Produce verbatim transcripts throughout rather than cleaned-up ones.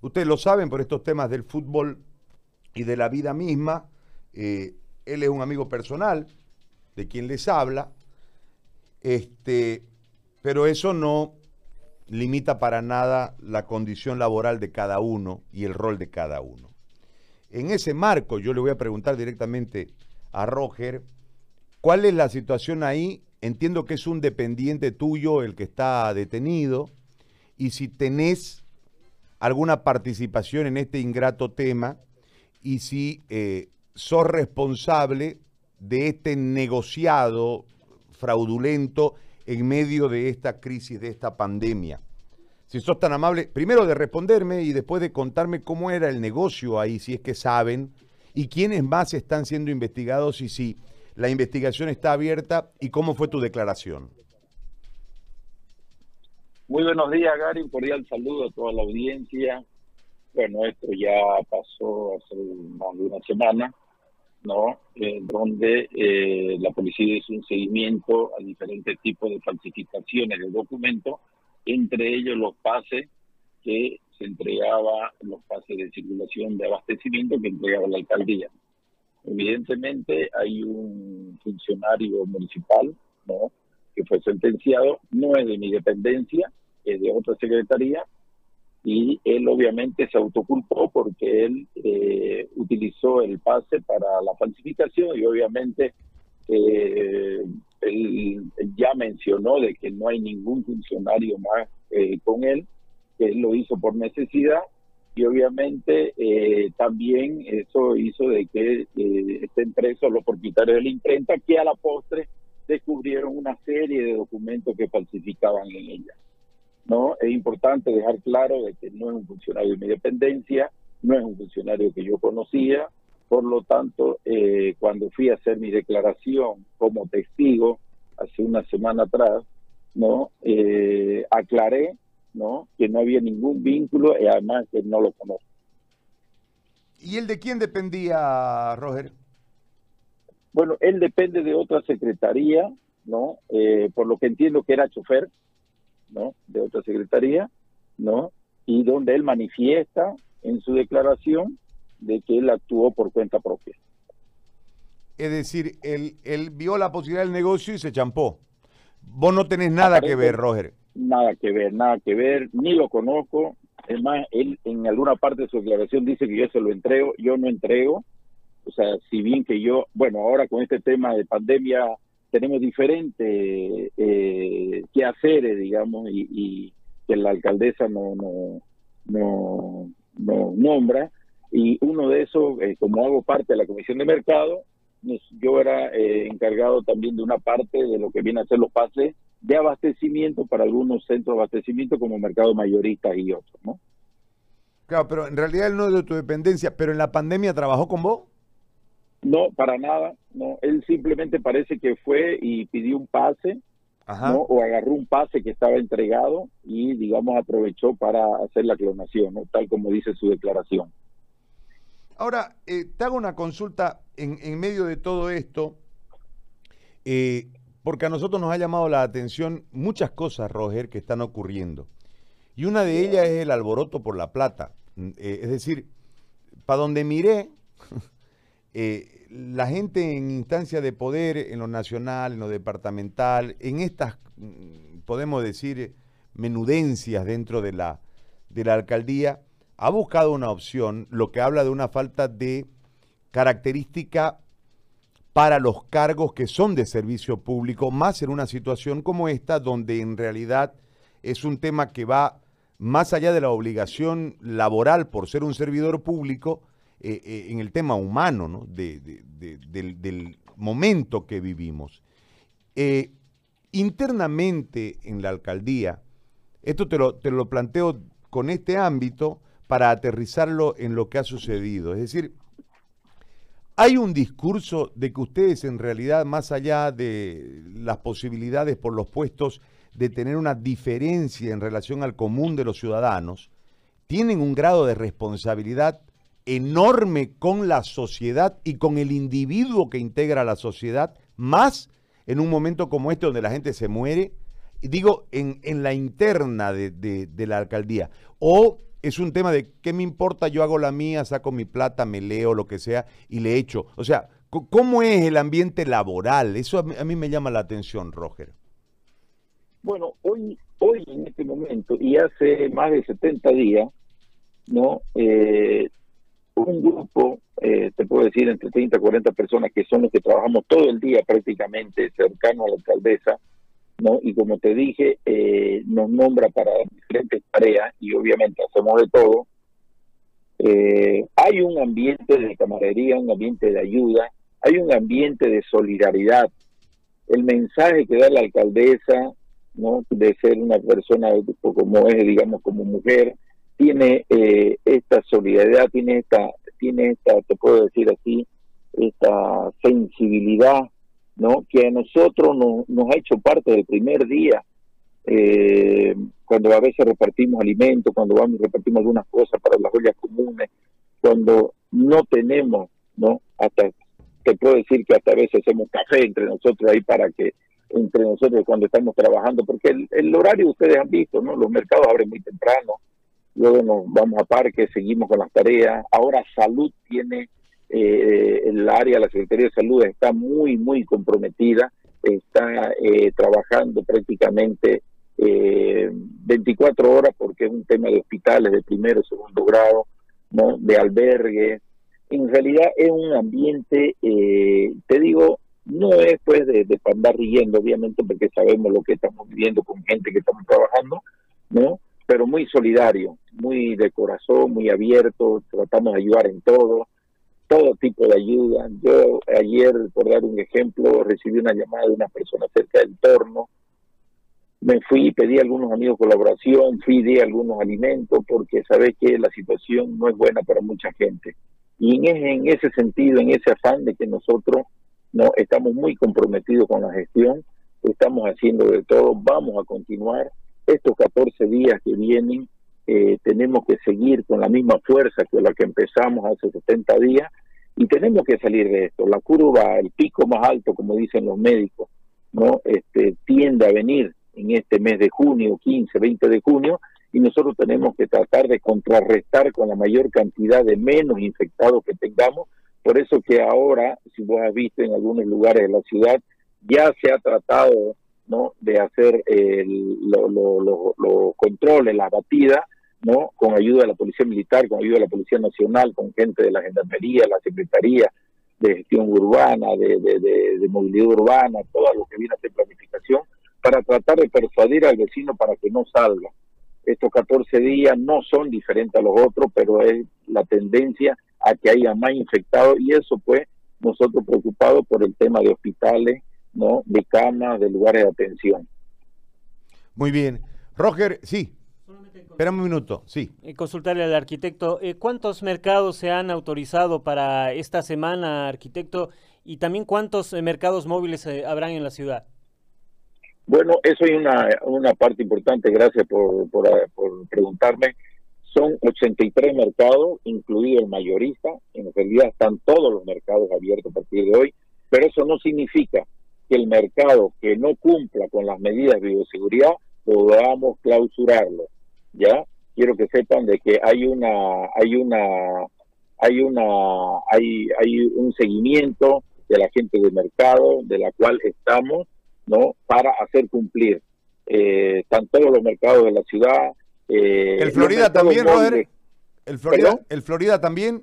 Ustedes lo saben por estos temas del fútbol y de la vida misma. Eh, él es un amigo personal de quien les habla, este, pero eso no limita para nada la condición laboral de cada uno y el rol de cada uno. En ese marco, yo le voy a preguntar directamente a Roger, ¿cuál es la situación ahí? Entiendo que es un dependiente tuyo el que está detenido, y si tenés alguna participación en este ingrato tema y si eh, sos responsable de este negociado fraudulento en medio de esta crisis, de esta pandemia. Si sos tan amable, primero de responderme y después de contarme cómo era el negocio ahí, si es que saben, y quiénes más están siendo investigados y si la investigación está abierta y cómo fue tu declaración. Muy buenos días, Gary, un cordial saludo a toda la audiencia. Bueno, esto ya pasó hace más de una semana, ¿no? Eh, donde eh, la policía hizo un seguimiento a diferentes tipos de falsificaciones de documentos, entre ellos los pases que se entregaba, los pases de circulación de abastecimiento que entregaba la alcaldía. Evidentemente hay un funcionario municipal, ¿no?, que fue sentenciado, no es de mi dependencia, es de otra secretaría, y él obviamente se autoculpó porque él eh, utilizó el pase para la falsificación y obviamente eh, él ya mencionó de que no hay ningún funcionario más eh, con él, que él lo hizo por necesidad y obviamente eh, también eso hizo de que eh, estén presos los propietarios de la imprenta que a la postre descubrieron una serie de documentos que falsificaban en ella, ¿no? Es importante dejar claro de que no es un funcionario de mi dependencia, no es un funcionario que yo conocía, por lo tanto, eh, cuando fui a hacer mi declaración como testigo hace una semana atrás, ¿no? Eh, aclaré, ¿no?, que no había ningún vínculo y además que no lo conozco. ¿Y el de quién dependía, Roger? Bueno, él depende de otra secretaría, ¿no? Eh, por lo que entiendo que era chofer, ¿no?, de otra secretaría, ¿no? Y donde él manifiesta en su declaración de que él actuó por cuenta propia. Es decir, él, él vio la posibilidad del negocio y se champó. Vos no tenés nada Aparece, que ver, Roger. Nada que ver, nada que ver, ni lo conozco. Es más, él en alguna parte de su declaración dice que yo se lo entrego, yo no entrego. O sea, si bien que yo, bueno, ahora con este tema de pandemia tenemos diferentes eh, quehaceres, digamos, y, y que la alcaldesa no, no, no, no nombra, y uno de esos, eh, como hago parte de la Comisión de Mercado, yo era eh, encargado también de una parte de lo que viene a ser los pases de abastecimiento para algunos centros de abastecimiento como mercados mayoristas y otros, ¿no? Claro, pero en realidad él no es de tu dependencia, pero en la pandemia trabajó con vos. No, para nada, no. Él simplemente parece que fue y pidió un pase, ¿no?, o agarró un pase que estaba entregado y, digamos, aprovechó para hacer la clonación, ¿no?, tal como dice su declaración. Ahora, eh, te hago una consulta en, en medio de todo esto, eh, porque a nosotros nos ha llamado la atención muchas cosas, Roger, que están ocurriendo. Y una de ellas es el alboroto por la plata. Eh, es decir, para donde miré... Eh, la gente en instancias de poder, en lo nacional, en lo departamental, en estas, podemos decir, menudencias dentro de la, de la alcaldía, ha buscado una opción, lo que habla de una falta de característica para los cargos que son de servicio público, más en una situación como esta, donde en realidad es un tema que va más allá de la obligación laboral por ser un servidor público, Eh, eh, en el tema humano, ¿no?, de, de, de, del, del momento que vivimos. Eh, internamente en la alcaldía, esto te lo, te lo planteo con este ámbito para aterrizarlo en lo que ha sucedido. Es decir, hay un discurso de que ustedes en realidad, más allá de las posibilidades por los puestos de tener una diferencia en relación al común de los ciudadanos, tienen un grado de responsabilidad enorme con la sociedad y con el individuo que integra la sociedad, más en un momento como este donde la gente se muere, digo, en, en la interna de, de, de la alcaldía, o es un tema de qué me importa, yo hago la mía, saco mi plata, me leo, lo que sea, y le echo. O sea, ¿cómo es el ambiente laboral? Eso a mí, a mí me llama la atención, Roger. Bueno, hoy, hoy en este momento, y hace más de setenta días, ¿no? Eh, un grupo, eh, te puedo decir, entre treinta y cuarenta personas, que son los que trabajamos todo el día prácticamente cercano a la alcaldesa, ¿no? Y como te dije, eh, nos nombra para diferentes tareas y obviamente hacemos de todo. Eh, hay un ambiente de camaradería, un ambiente de ayuda, hay un ambiente de solidaridad. El mensaje que da la alcaldesa, ¿no? De ser una persona como es, digamos, como mujer, tiene eh, esta solidaridad, tiene esta, tiene esta, te puedo decir así, esta sensibilidad, ¿no? Que a nosotros no, nos ha hecho parte del primer día, eh, cuando a veces repartimos alimentos, cuando vamos y repartimos algunas cosas para las ollas comunes, cuando no tenemos, ¿no? Hasta, te puedo decir que hasta a veces hacemos café entre nosotros ahí para que, entre nosotros cuando estamos trabajando, porque el, el horario ustedes han visto, ¿no? Los mercados abren muy temprano, luego nos vamos a parques, seguimos con las tareas. Ahora Salud tiene... Eh, el área, la Secretaría de Salud está muy, muy comprometida, está eh, trabajando prácticamente eh, veinticuatro horas, porque es un tema de hospitales de primero, segundo grado, ¿no? De albergues. En realidad es un ambiente, eh, te digo, no es pues de, de andar riendo, obviamente, porque sabemos lo que estamos viviendo con gente que estamos trabajando, ¿no? Pero muy solidario, muy de corazón, muy abierto, tratamos de ayudar en todo. Todo tipo de ayuda. Yo ayer, por dar un ejemplo, recibí una llamada de una persona cerca del Torno. Me fui y pedí a algunos amigos colaboración, fui y di algunos alimentos, porque sabés que la situación no es buena para mucha gente. Y en ese, en ese sentido, en ese afán de que nosotros no estamos muy comprometidos con la gestión, estamos haciendo de todo, vamos a continuar. Estos catorce días que vienen, eh, tenemos que seguir con la misma fuerza que la que empezamos hace setenta días, y tenemos que salir de esto. La curva, el pico más alto, como dicen los médicos, no, este, tiende a venir en este mes de junio, quince, veinte de junio, y nosotros tenemos que tratar de contrarrestar con la mayor cantidad de menos infectados que tengamos. Por eso que ahora, si vos has visto en algunos lugares de la ciudad, ya se ha tratado, ¿no? De hacer eh, los lo, lo, lo controles, las batidas, ¿no? Con ayuda de la Policía Militar, con ayuda de la Policía Nacional, con gente de la Gendarmería, la Secretaría de Gestión Urbana, de, de, de, de Movilidad Urbana, todo lo que viene a hacer planificación, para tratar de persuadir al vecino para que no salga. Estos catorce días no son diferentes a los otros, pero es la tendencia a que haya más infectados, y eso pues nosotros preocupados por el tema de hospitales, ¿no? De camas, de lugares de atención. Muy bien. Roger, sí. Espérame un minuto, sí. Consultarle al arquitecto, ¿cuántos mercados se han autorizado para esta semana, arquitecto? Y también, ¿cuántos mercados móviles habrán en la ciudad? Bueno, eso es una, una parte importante, gracias por, por, por preguntarme. Son ochenta y tres mercados, incluido el mayorista. En realidad están todos los mercados abiertos a partir de hoy, pero eso no significa que el mercado que no cumpla con las medidas de bioseguridad podamos clausurarlo. Ya quiero que sepan de que hay una hay una hay una hay hay un seguimiento de la gente del mercado, de la cual estamos, ¿no? Para hacer cumplir. Eh, están todos los mercados de la ciudad. Eh, el Florida también, Roger. El Florida, ¿Perdón? el Florida también.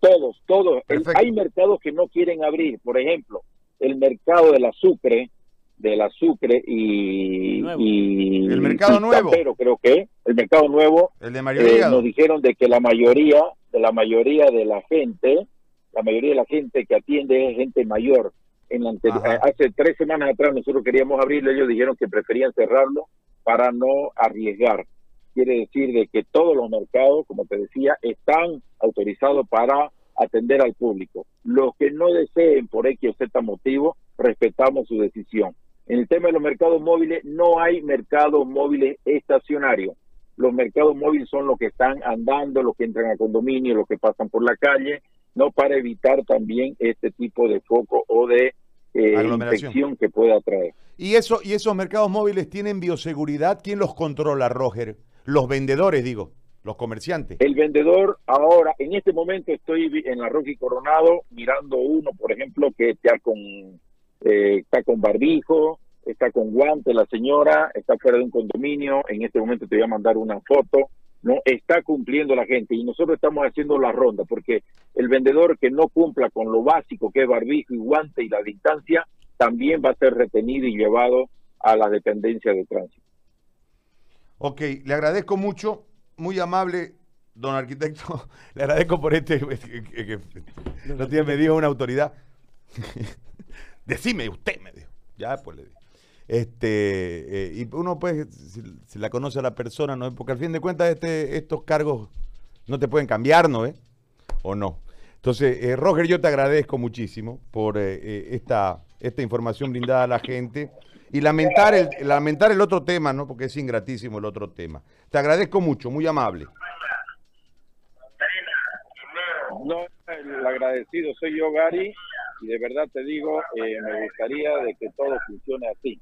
Todos, todos. El, hay mercados que no quieren abrir, por ejemplo, el mercado del Sucre, del Sucre y, y el mercado y nuevo, pero creo que el mercado nuevo, el de mayoría, eh, nos dijeron de que la mayoría de la mayoría de la gente, la mayoría de la gente que atiende es gente mayor. En la anterior, hace tres semanas atrás nosotros queríamos abrirlo, ellos dijeron que preferían cerrarlo para no arriesgar. Quiere decir de que todos los mercados, como te decía, están autorizados para atender al público. Los que no deseen por X o Z motivo, respetamos su decisión. En el tema de los mercados móviles, no hay mercados móviles estacionarios. Los mercados móviles son los que están andando, los que entran a condominio, los que pasan por la calle, no, para evitar también este tipo de foco o de eh, infección que pueda traer. ¿Y, eso, ¿Y esos mercados móviles tienen bioseguridad? ¿Quién los controla, Roger? Los vendedores, digo. los comerciantes. El vendedor ahora, en este momento estoy en la Rocky Coronado mirando uno, por ejemplo, que está con, eh, está con barbijo, está con guantes la señora, está fuera de un condominio, en este momento te voy a mandar una foto, ¿no? Está cumpliendo la gente y nosotros estamos haciendo la ronda, porque el vendedor que no cumpla con lo básico que es barbijo y guante y la distancia, también va a ser retenido y llevado a las dependencias de tránsito. Ok, le agradezco mucho, muy amable, don arquitecto, le agradezco por este, que no tiene, me dijo una autoridad. Decime usted, me dijo, ya pues le digo. Este, eh, y uno pues, si, si la conoce a la persona, ¿no? Porque al fin de cuentas este, estos cargos no te pueden cambiar, ¿no? ¿Eh? ¿O no? Entonces, eh, Roger, yo te agradezco muchísimo por eh, esta, esta información brindada a la gente y lamentar el, lamentar el otro tema, ¿no? Porque es ingratísimo el otro tema. Te agradezco mucho, muy amable. No, el agradecido soy yo, Gary, y de verdad te digo, eh, me gustaría de que todo funcione así.